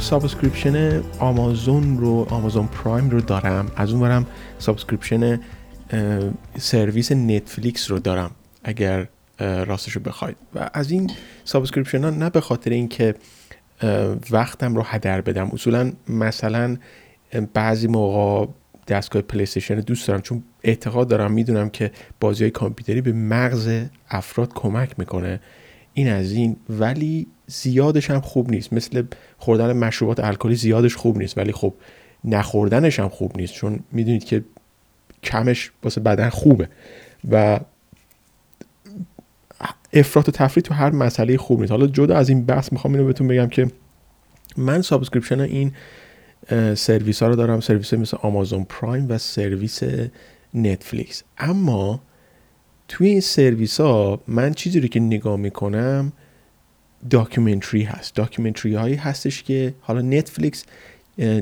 سابسکریپشن آمازون پرایم رو دارم، از اون برم سابسکریپشن سرویس نتفلیکس رو دارم اگر راستشو بخواید. و از این سابسکریپشن ها نه به خاطر اینکه وقتم رو هدر بدم، اصولا مثلا بعضی موقع دستگاه پلیستیشن رو دوست دارم چون اعتقاد دارم، میدونم که بازی های کامپیوتری به مغز افراد کمک میکنه، این از این. ولی زیادش هم خوب نیست، مثل خوردن مشروبات الکلی زیادش خوب نیست، ولی خب نخوردنش هم خوب نیست، چون میدونید که کمش واسه بدن خوبه و افراط و تفریط تو هر مسئله خوب نیست. حالا جدا از این بحث میخوام اینو بهتون بگم که من سابسکریپشن این سرویس ها رو دارم، سرویس مثل آمازون پرایم و سرویس نتفلیکس. اما توی این سرویس ها من چیزی رو که نگاه میکنم داکیومنتری هست، داکیومنتری هایی هستش که حالا نتفلیکس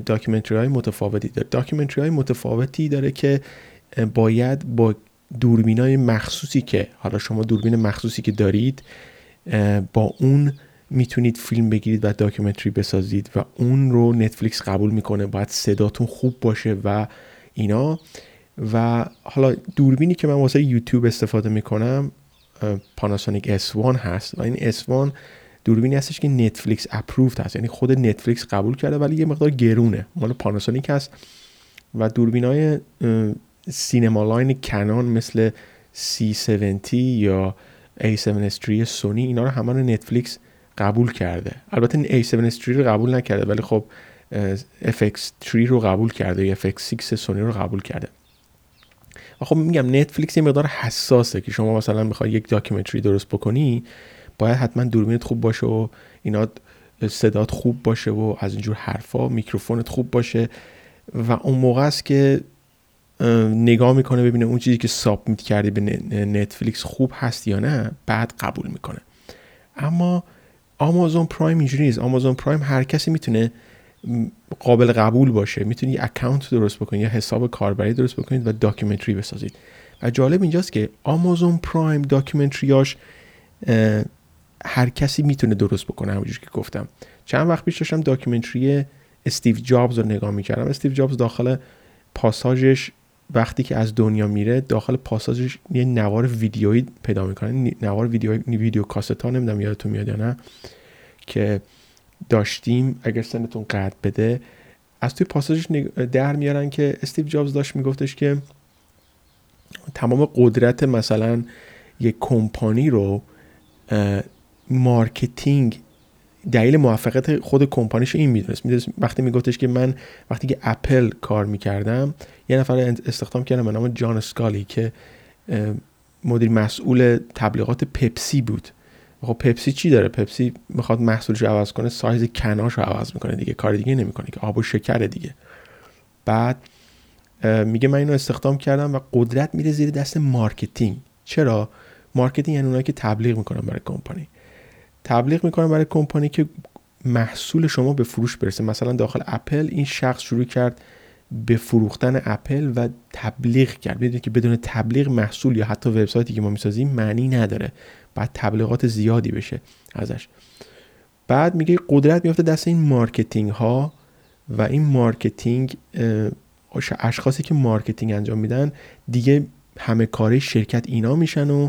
داکیومنتری های متفاوتی داره، داکیومنتری های متفاوتی داره که باید با دوربینای مخصوصی که حالا شما دوربین مخصوصی که دارید با اون میتونید فیلم بگیرید و داکیومنتری بسازید و اون رو نتفلیکس قبول میکنه، باید صداتون خوب باشه و اینا. و حالا دوربینی که من واسه یوتیوب استفاده میکنم پاناسونیک S1 هست و این S1 دوربینی هستش که نتفلیکس اپروفد هست، یعنی خود نتفلیکس قبول کرده ولی یه مقدار گرونه، مال پاناسونیک هست. و دوربینای سینما لاین کنان مثل C70 یا A7S3 سونی اینا رو همه رو نتفلیکس قبول کرده، البته این A7S3 رو قبول نکرده ولی خب FX3 رو قبول کرده یا FX6 سونی رو قبول کرده. و خب میگم نتفلیکس یه مقدار حساسه که شما مثلا میخوای یک داکیومنتری درست بکنی باید حتما دوربینت خوب باشه و اینا، صدات خوب باشه و از اینجور حرفا، میکروفونت خوب باشه. و اون موقع است که نگاه میکنه ببینه اون چیزی که سابمیت کردی به نتفلیکس خوب هست یا نه، بعد قبول میکنه. اما آمازون پرایم اینجوری نیست، آمازون پرایم هر کسی میتونه قابل قبول باشه، میتونی اکانت درست بکنید یا حساب کاربری درست بکنید و داکیومنتری بسازید. و جالب اینجاست که آمازون پرایم داکیومنتریاش هر کسی میتونه درست بکنه، همونجوری که گفتم. چند وقت پیش داشتم داکیومنتری استیو جابز رو نگاه میکردم، استیو جابز داخل پاساژش وقتی که از دنیا میره داخل پاساژش یه نوار ویدیویی پیدا میکنه، نوار ویدیو کاست‌ها، نمیدونم یادتون میاد یا نه، که داشتیم اگر سنتون قد بده از توی پاساژش در میارن که استیو جابز داشت میگفتش که تمام قدرت مثلا یک کمپانی رو مارکتینگ، دلیل موفقیت خود کمپانیش این میدونست. وقتی میگفتش که من وقتی که اپل کار میکردم یه نفر رو استخدام کردم به نام جان اسکالی که مدیر مسئول تبلیغات پپسی بود. خب پپسی چی داره؟ پپسی میخواد محصولش رو عوض کنه، سایز کناش رو عوض میکنه دیگه، کار دیگه نمیکنه که، آب و شکر دیگه. بعد میگه من اینو استخدام کردم و قدرت میره زیر دست مارکتینگ. چرا؟ مارکتینگ یعنی اونایی که تبلیغ میکنن برای کمپانی، تبلیغ میکنن برای کمپانی که محصول شما به فروش برسه. مثلا داخل اپل این شخص شروع کرد به فروختن اپل و تبلیغ کرد. میدونید که بدون تبلیغ محصول یا حتی وبسایتی که ما میسازیم معنی نداره، بعد تبلیغات زیادی بشه ازش. بعد میگه قدرت میفته دست این مارکتینگ ها و این مارکتینگ اشخاصی که مارکتینگ انجام میدن دیگه همه کاری شرکت اینا میشن و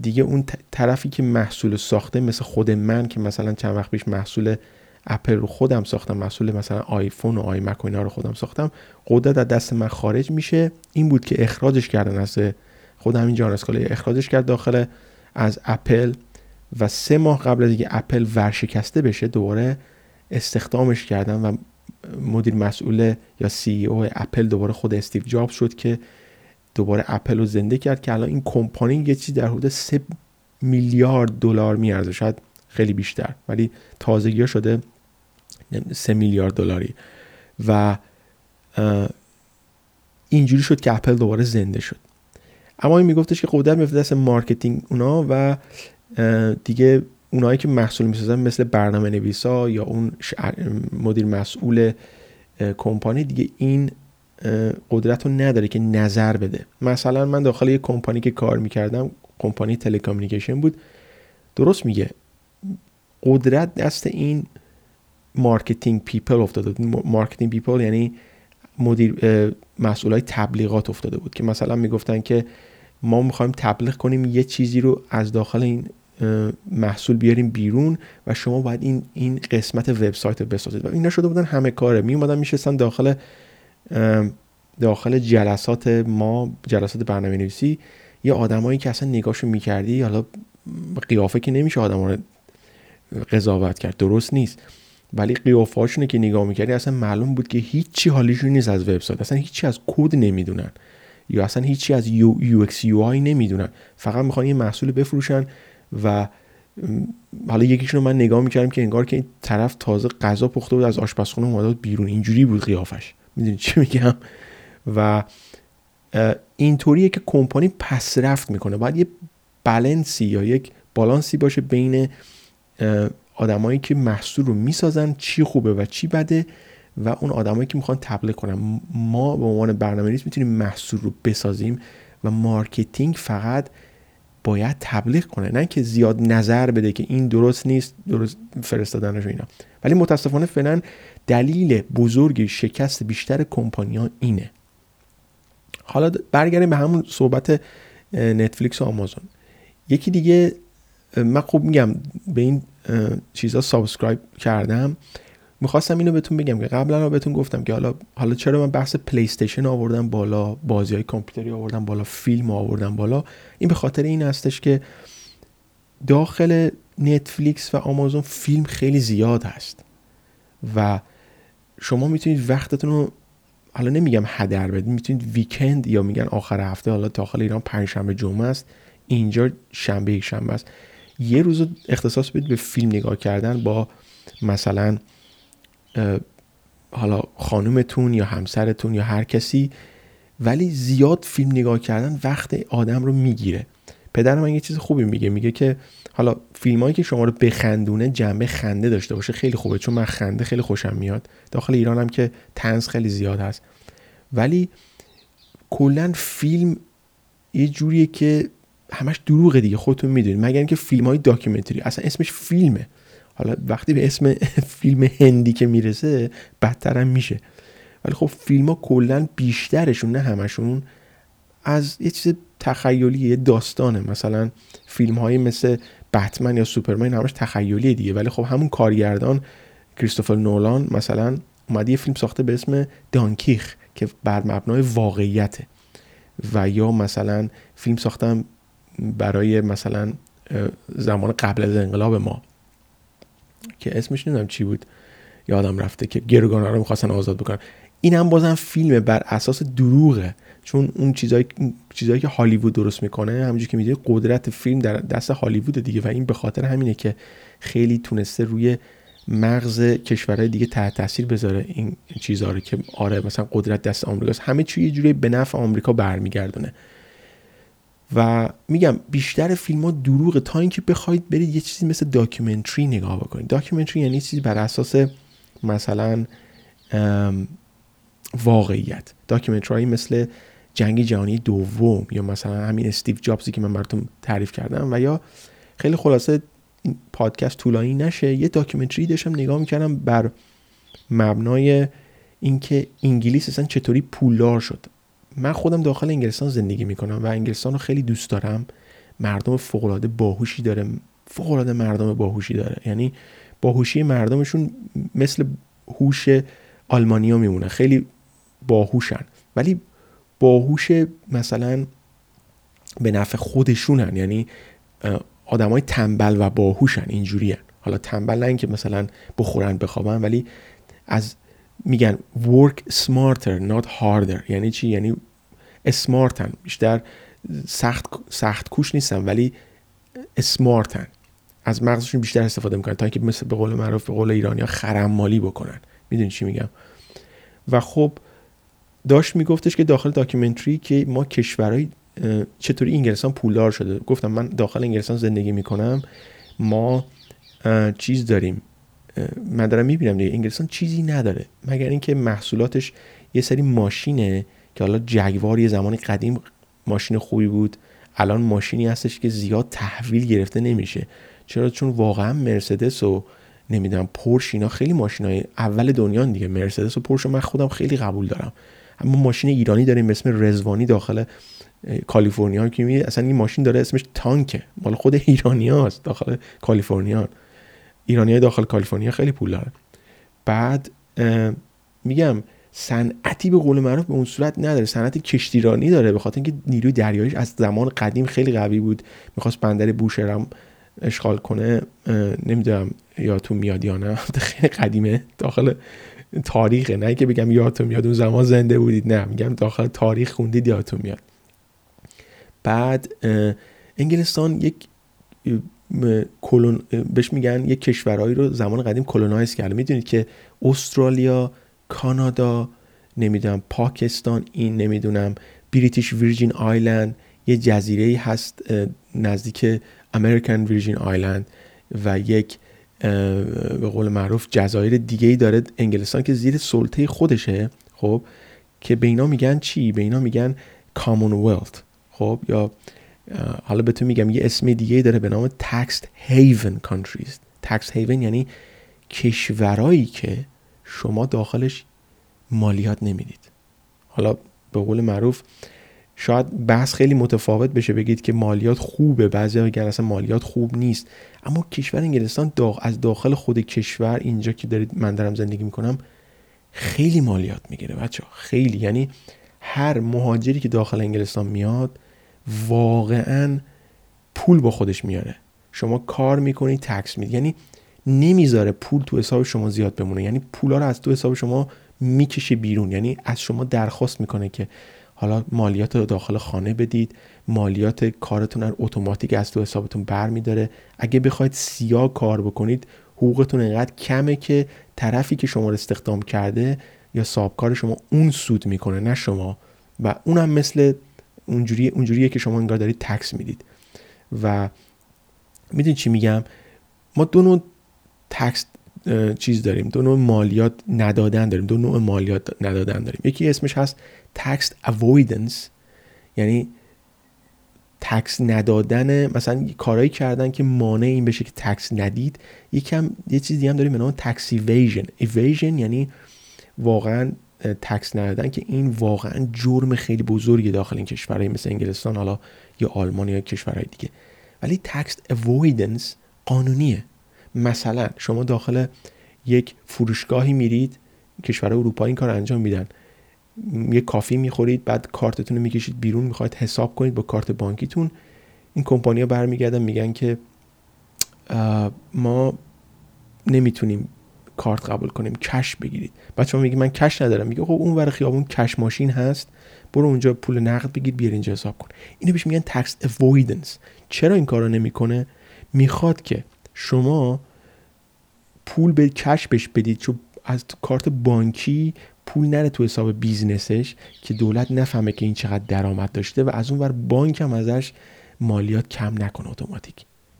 دیگه اون طرفی که محصول ساخته، مثل خود من که مثلا چند وقت پیش محصول اپل رو خودم ساختم، محصول مثلا آیفون و آیمک و اینا رو خودم ساختم، قدرت از دست من خارج میشه. این بود که اخراجش کردن از خود همین جان اسکالی، اخراجش کرد داخل از اپل و 3 ماه قبل از اینکه اپل ورشکسته بشه دوباره استخدامش کردن و مدیر مسئول یا CEO اپل دوباره خود استیو جابز شد که دوباره اپل رو زنده کرد که الان این کمپانی یه چیزی در حدود $3 میلیارد میارزه، شاید خیلی بیشتر، ولی تازگی ها شده $3 میلیارد. و اینجوری شد که اپل دوباره زنده شد. اما این میگفتش که قدرت میفته دست مارکتینگ اونا و دیگه اونایی که محصول میسازن مثل برنامه نویسا یا اون مدیر مسئول کمپانی دیگه این قدرت رو نداره که نظر بده. مثلا من داخل یه کمپانی که کار میکردم، کمپانی تلکامونیکیشن بود، درست میگه قدرت دست این مارکتینگ پیپل افتاده بود. مارکتینگ پیپل یعنی مسئولای تبلیغات افتاده بود که مثلا میگفتن که ما میخوایم تبلیغ کنیم یه چیزی رو از داخل این محصول بیاریم بیرون و شما باید این قسمت وبسایت رو بسازید. و اینا شده بودن همه کاره، میومدن میشستن داخل جلسات ما، جلسات برنامه نویسی، یه آدمایی که اصلا نگاهشو میکردی، حالا قیافه که نمیشه آدم رو قضاوت کرد، درست نیست، ولی قیافه هاشونه که نگاه میکردی اصلا معلوم بود که هیچی حالیشون نیست از وبسایت، اصلا هیچی از کد نمیدونن یا اصلا هیچی از UX UI نمیدونن، فقط میخوان یه محصول بفروشن. و حالا یکیشون رو من نگاه میکردم که انگار که این طرف تازه غذا پخته بود از آشپزخونه اومده بود بیرون، اینجوری بود قیافش، میدونی چی میگم؟ و اینطوریه که کمپانی پس رفت میکنه. باید یه بالانسی یا یک بالانسی باشه بین آدمایی که محصول رو میسازن، چی خوبه و چی بده، و اون آدمایی که میخوان تبلیغ کنن. ما به عنوان برنامه‌نویس میتونیم محصول رو بسازیم و مارکتینگ فقط باید تبلیغ کنه، نه که زیاد نظر بده که این درست نیست، درست فرستادنش و اینا. ولی متاسفانه فعلا دلیل بزرگ شکست بیشتر کمپانی‌ها اینه. حالا برگردیم به همون صحبت نتفلیکس و آمازون. یکی دیگه من خوب میگم به این چیزا سابسکرایب کردم، میخواستم اینو بهتون بگم که قبلا بهتون گفتم که حالا چرا من بحث پلی استیشن آوردم بالا، بازی‌های کامپیوتری آوردم بالا، فیلم آوردم بالا، این به خاطر این هستش که داخل نتفلیکس و آمازون فیلم خیلی زیاد هست و شما میتونید وقتتون رو، حالا نمیگم هدر بدید، میتونید ویکند یا میگن آخر هفته، حالا داخل ایران پنجشنبه جمعه است، اینجا شنبه یک شنبه است، یه روز اختصاص بدید به فیلم نگاه کردن با مثلا حالا خانومتون یا همسرتون یا هر کسی. ولی زیاد فیلم نگاه کردن وقت آدم رو میگیره. پدر من یه چیز خوبی میگه که حالا فیلمایی که شما رو بخندونه، جنبه خنده داشته باشه، خیلی خوبه، چون من خنده خیلی خوشم میاد. داخل ایران هم که طنز خیلی زیاد هست، ولی کلا فیلم یه جوریه که همش دروغه دیگه، خودتون میدونید، مگر اینکه فیلم‌های داکیومنتری، اصلا اسمش فیلمه. حالا وقتی به اسم فیلم هندی که میرسه بدترم میشه، ولی خب فیلم ها کلن بیشترشون، نه همشون، از یه چیز تخیلی داستانه. مثلا فیلم هایی مثل بتمن یا سوپرمن همش تخیلی دیگه، ولی خب همون کارگردان کریستوفر نولان مثلا اومده یه فیلم ساخته به اسم دانکیخ که بر مبنای واقعیته، و یا مثلا فیلم ساختم برای مثلا زمان قبل از انقلاب ما که اسمش نمیدونم چی بود، یادم رفته، که گروگان‌ها رو می‌خواستن آزاد بکنن. این هم بازم فیلمه بر اساس دروغه، چون اون چیزایی که هالیوود درست میکنه، همونجوری که میدونی قدرت فیلم در دست هالیوود دیگه، و این به خاطر همینه که خیلی تونسته روی مغز کشورهای دیگه تحت تاثیر بذاره این چیزا رو، که آره مثلا قدرت دست آمریکاست، همه چی یه جوری به نفع آمریکا برمیگردونه. و میگم بیشتر فیلم‌ها دروغه، تا اینکه بخواید برید یه چیزی مثل داکیومنتری نگاه بکنید. داکیومنتری یعنی چیزی بر اساس مثلا واقعیت. داکیومنتری مثل جنگ جهانی دوم یا مثلا همین استیو جابزی که من براتون تعریف کردم. و یا خیلی خلاصه پادکست طولانی نشه، یه داکیومنتری داشتم نگاه می‌کردم بر مبنای اینکه انگلیس اصلا چطوری پولدار شد. من خودم داخل انگلستان زندگی میکنم و انگلستان رو خیلی دوست دارم. مردم فوق‌العاده باهوشی داره، فوق‌العاده مردم باهوشی داره، یعنی باهوشی مردمشون مثل هوش آلمانیا میمونه، خیلی باهوشن، ولی باهوش مثلا به نفع خودشونن، یعنی آدمای تنبل و باهوشن، اینجورین. حالا تنبل نه اینکه مثلا بخورن بخوابن، ولی از میگن work smarter not harder. یعنی چی؟ یعنی اسمارتن، بیشتر سخت کوش نیستن ولی اسمارتن، از مغزشون بیشتر استفاده میکنن تا اینکه مثل به قول معروف، به قول ایرانیا، خرم مالی بکنن. میدونی چی میگم؟ و خب داشت میگفتش که داخل داکیومنتری که ما کشورهای چطوری انگلستان پولدار شده. گفتم من داخل انگلستان زندگی میکنم، ما چیز داریم، من دارم میبینم دیگه انگلستان چیزی نداره مگر اینکه محصولاتش یه سری ماشینه که حالا جگوار یه زمان قدیم ماشین خوبی بود، الان ماشینی هستش که زیاد تحویل گرفته نمیشه. چرا؟ چون واقعا مرسدس و نمیدونم پورش اینا خیلی ماشینای اول دنیا دیگه، مرسدس و پورش من خودم خیلی قبول دارم، اما ماشین ایرانی داریم به اسم رضوانی داخل کالیفرنیا که می اصلا این ماشین داره اسمش تانکه، مال خود ایرانیاست داخل کالیفرنیا. ایرانیای داخل کالیفرنیا خیلی پول دارن. بعد میگم صنعتی به قول معروف به اون صورت نداره، صنعت کشتیرانی داره، به خاطر اینکه نیروی دریاییش از زمان قدیم خیلی قوی بود، میخواست بندر بوشهرم اشغال کنه، نمیدونم یادتون میاد یا نه، خیلی قدیمه داخل تاریخه، نه که بگم یادتون میاد اون زمان زنده بودید، نه میگم داخل تاریخ خوندید یادتون میاد. بعد انگلستان یک کلون بهش میگن، یک کشورایی رو زمان قدیم کلونایز کرده، میدونید که استرالیا، کانادا، نمیدونم پاکستان، این نمیدونم بریتیش ویرجین آیلند، یه جزیره‌ای هست نزدیک امریکن ویرجین آیلند و یک به قول معروف جزایر دیگه‌ای داره انگلستان که زیر سلطه خودشه، خب که به اینا میگن چی؟ به اینا میگن کامن ولت، خب یا حالا بهتون میگم یه اسم دیگه‌ای داره به نام تکس هیون کانتریز. تکس هیون یعنی کشورایی که شما داخلش مالیات نمیدید. حالا به قول معروف شاید بحث خیلی متفاوت بشه، بگید که مالیات خوبه، بعضیا میگن اصلا مالیات خوب نیست، اما کشور انگلستان از داخل خود کشور اینجا که دارید من دارم زندگی میکنم خیلی مالیات میگیره بچا، خیلی، یعنی هر مهاجری که داخل انگلستان میاد واقعا پول با خودش میاره، شما کار میکنی تکس میدی، یعنی نمیذاره پول تو حساب شما زیاد بمونه، یعنی پولا رو از تو حساب شما میکشه بیرون، یعنی از شما درخواست میکنه که حالا مالیات رو داخل خانه بدید، مالیات کارتون رو اتوماتیک از تو حسابتون برمیداره، اگه بخواید سیاه کار بکنید حقوقتون انقدر کمه که طرفی که شما رو استخدام کرده یا صاحبکار شما اون سود میکنه نه شما، و اونم مثل اونجوریه که شما انگار دارید تکس میدید. و میدونید چی میگم، ما دو نوع تکس چیز داریم، دو نوع مالیات ندادن داریم، یکی اسمش هست تکس اوایدنس، یعنی تکس ندادن، مثلا کارایی کردن که مانع این بشه که تکس ندید. یه چیز دیگه هم داریم به نام تکس ایویژن. ایویژن یعنی واقعا تکس ندادن که این واقعا جرم خیلی بزرگی داخل این کشورهای مثل انگلستان حالا یا آلمان یا کشورهای دیگه، ولی تکس اوایدنس قانونیه. مثلا شما داخل یک فروشگاهی میرید، کشورهای اروپا این کار انجام میدن، یه کافی میخورید، بعد کارتتون رو میکشید بیرون، میخواید حساب کنید با کارت بانکیتون، این کمپانیا برمیگردن میگن که ما نمیتونیم کارت قبول کنیم، کش بگیرید. بعد شما میگی من کش ندارم، میگه خب اون ور خیابون کش ماشین هست، برو اونجا پول نقد بگیر بیار اینجا حساب کن. اینو بهش میگن تکس اوایدنس. چرا این کارو نمیکنه؟ میخواد که شما پول به کش بهش بدید، چون از کارت بانکی پول نره تو حساب بیزنسش که دولت نفهمه که این چقدر درآمد داشته، و از اون ور بانک هم ازش مالیات کم نکنه اتوماتیک.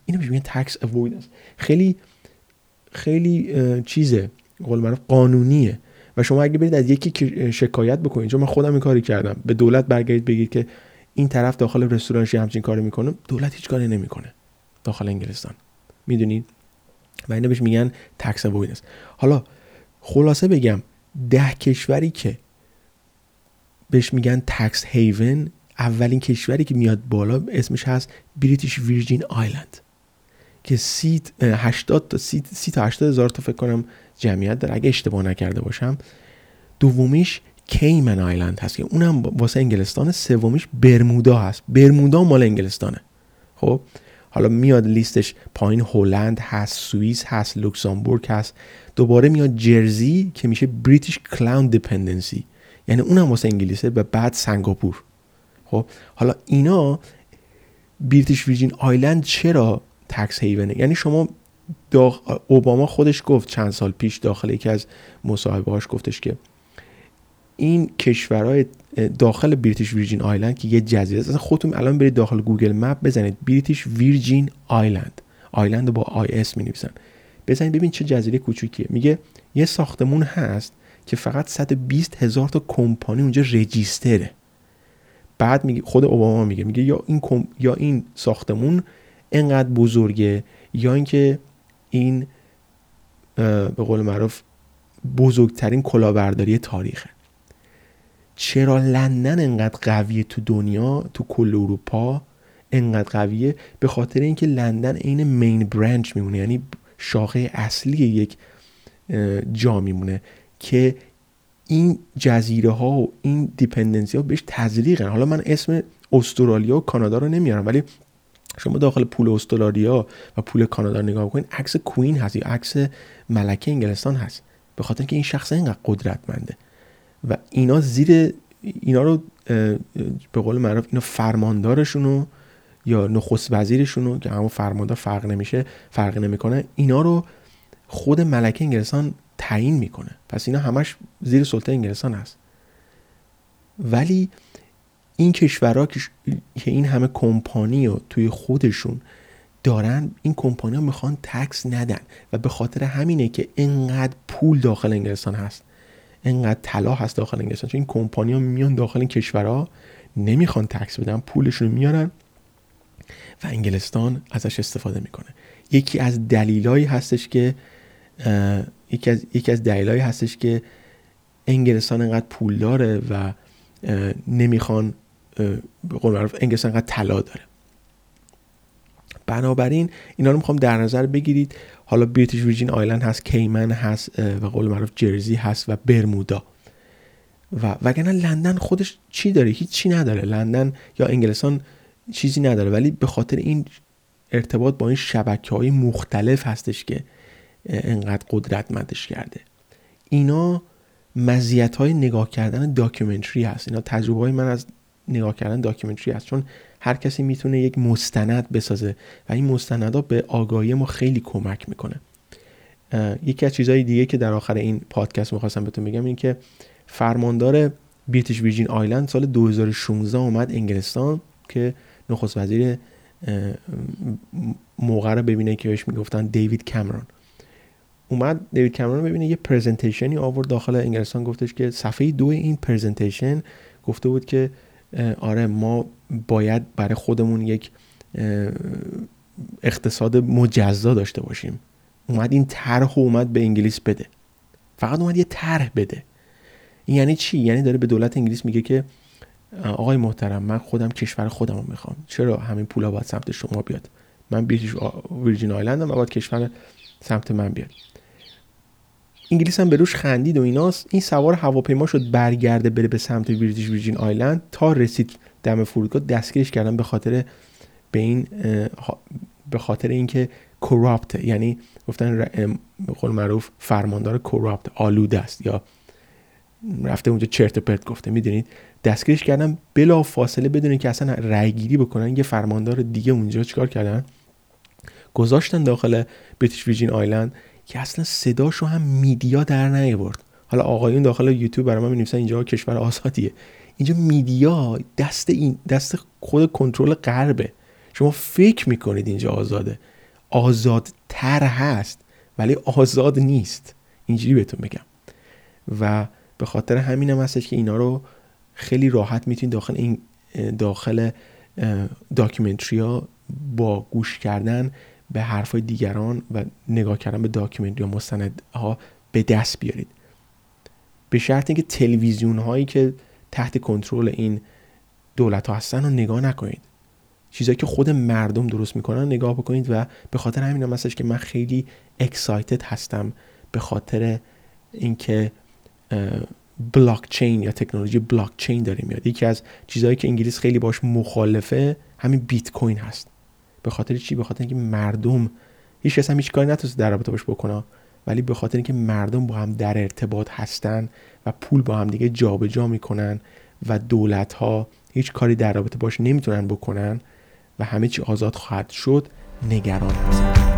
اینو بهش میگن تکس اوایدنس. خیلی خیلی چیزه قول معروف قانونیه، و شما اگه برید از یکی شکایت بکنید، چون من خودم این کاری کردم، به دولت برگردید بگید که این طرف داخل رستورانش همچین کاری میکنه، دولت هیچ کاری نمیکنه داخل انگلستان، میدونید، و اینا بهش میگن تکس اوایدنس. حالا خلاصه بگم 10 کشوری که بهش میگن تکس هیون، اولین کشوری که میاد بالا اسمش هست بریتیش ویرجین آیلند که 80,000 تا 80,000 فکر کنم جمعیت داره اگه اشتباه نکرده باشم. دومیش کیمن آیلند هست که اونم واسه انگلستان. سومیش برمودا هست، برمودا مال انگلستانه. خب حالا میاد لیستش پایین، هلند هست، سوئیس هست، لوکزامبورگ هست. دوباره میاد جرزی که میشه بریتیش کلاون دیپندنسی، یعنی اونم واسه انگلیسه، و بعد سنگاپور. خب حالا اینا بریتیش ویرجین آیلند چرا تکس هیونه؟ یعنی شما اوباما خودش گفت چند سال پیش داخل یکی از مصاحبه‌هاش گفتش که این کشورهای داخل بریتیش ویرجین آیلند که یه جزیره است، خودتون الان برید داخل گوگل مپ بزنید بریتیش ویرجین آیلند، آیلند با آی اس می‌نویسن، بزنید ببین چه جزیره کوچیکیه. میگه یه ساختمون هست که فقط 120,000 تا کمپانی اونجا رجیستره. بعد میگه خود اوباما میگه یا این ساختمون اینقدر بزرگه، یا اینکه این به قول معروف بزرگترین کلاهبرداری تاریخه. چرا لندن انقدر قویه تو دنیا، تو کل اروپا انقدر قویه؟ به خاطر اینکه لندن عین مین برانچ میمونه، یعنی شاخه اصلی یک جا میمونه که این جزیره ها و این دیپندنسی ها بهش تزریقن. حالا من اسم استرالیا و کانادا رو نمیارم، ولی شما داخل پول استرالیا و پول کانادا نگاه بکنید، عکس کوین هست یا عکس ملکه انگلستان هست، به خاطر اینکه این شخص اینقدر قدرتمنده و اینا زیر اینا رو به قول معروف اینا فرماندارشونو یا نخست وزیرشونو که همون فرماندار فرق نمیکنه اینا رو خود ملکه انگلستان تعیین میکنه، پس اینا همش زیر سلطه انگلستان هست. ولی این کشورها که این همه کمپانی رو توی خودشون دارن، این کمپانی ها میخوان تکس ندن و به خاطر همینه که انقدر پول داخل انگلستان هست، انقدر طلا هست داخل انگلستان، چون این کمپانی ها میان داخل این کشورها نمیخوان تکس بدن، پولشون میارن و انگلستان ازش استفاده میکنه. یکی از دلایلی هستش که انگلستان انقدر پول داره و نمیخوان به قول معروف انگلستان انقدر طلا داره. بنابراین اینا رو میخوام در نظر بگیرید. حالا بریتیش ویرجین آیلند هست، کیمن هست، به قول معروف جرزی هست و برمودا، و وگرنه لندن خودش چی داره؟ هیچ چی نداره. لندن یا انگلستان چیزی نداره، ولی به خاطر این ارتباط با این شبکه‌های مختلف هستش که انقدر قدرتمندش کرده. اینا مزیت‌های نگاه کردن داکیومنتری هست، اینا تجربه‌های من از نگاه کردن داکیومنتری هست، چون هر کسی میتونه یک مستند بسازه و این مستندها به آگاهی ما خیلی کمک میکنه. یکی از چیزهای دیگه که در آخر این پادکست میخواستم بهتون بگم این که فرماندار بریتیش ویرجین آیلند سال 2016 اومد انگلستان که نخست وزیر موقع رو ببینه که بهش میگفتن دیوید کامرون. اومد دیوید کامرون ببینه، یه پرزنتیشنی آورد داخل انگلستان، گفتش که صفحه 2 این پرزنتیشن گفته بود که آره ما باید برای خودمون یک اقتصاد مجزا داشته باشیم. اومد این طرح اومد به انگلیس بده، فقط اومد یه طرح بده. این یعنی چی؟ یعنی داره به دولت انگلیس میگه که آقای محترم من خودم کشور خودم رو میخوام، چرا همین پولا باید سمت شما بیاد؟ من بریتیش ویرجین آیلندم و باید کشور سمت من بیاد. انگلیس هم به روش خندید و ایناست، این سوار هواپیما شد برگرده بره به سمت بریتیش ویرجین آیلند. تا رسید دم فرودگاه دستگیرش کردن به خاطر اینکه کراپت، یعنی گفتن به قول معروف فرماندار کراپت، آلوده است یا رفته اونجا چرت و پرت گفته، میدونید دستگیرش کردن. بلا فاصله بدون اینکه اصلا رأی گیری بکنن یه فرماندار دیگه اونجا چیکار کردن، گذاشتن داخل بریتیش ویرجین آیلند که اصلا صداشو هم میدیا در نیاورد. حالا آقایون داخل یوتیوب برام می‌نویسن اینجا کشور آزادیه، اینجا میدیا دست خود کنترل غربه. شما فکر میکنید اینجا آزاده، آزادتر هست ولی آزاد نیست، اینجوری بهتون بگم. و به خاطر همین هم هستش که اینا رو خیلی راحت میتونید داخل داکیومنتری‌ها با گوش کردن به حرفای دیگران و نگاه کردن به داکیومنتری یا مستندها به دست بیارید، به شرط اینکه تلویزیون هایی که تحت کنترل این دولت ها هستن رو نگاه نکنید، چیزایی که خود مردم درست میکنن نگاه بکنید. و به خاطر همین هم هستش که من خیلی اکسایتد هستم به خاطر اینکه بلاکچین یا تکنولوژی بلاکچین داره میاد. یکی از چیزایی که انگلیس خیلی باش مخالفه همین بیت کوین هست. به خاطر چی؟ به خاطر اینکه مردم هیچ کس هم هیچ کاری نتوسه در رابطه باش بکنه، ولی به خاطر اینکه مردم با هم در ارتباط هستن و پول با هم دیگه جابجا میکنن و دولت ها هیچ کاری در رابطه باش نمیتونن بکنن و همه چی آزاد خواهد شد، نگران هستن.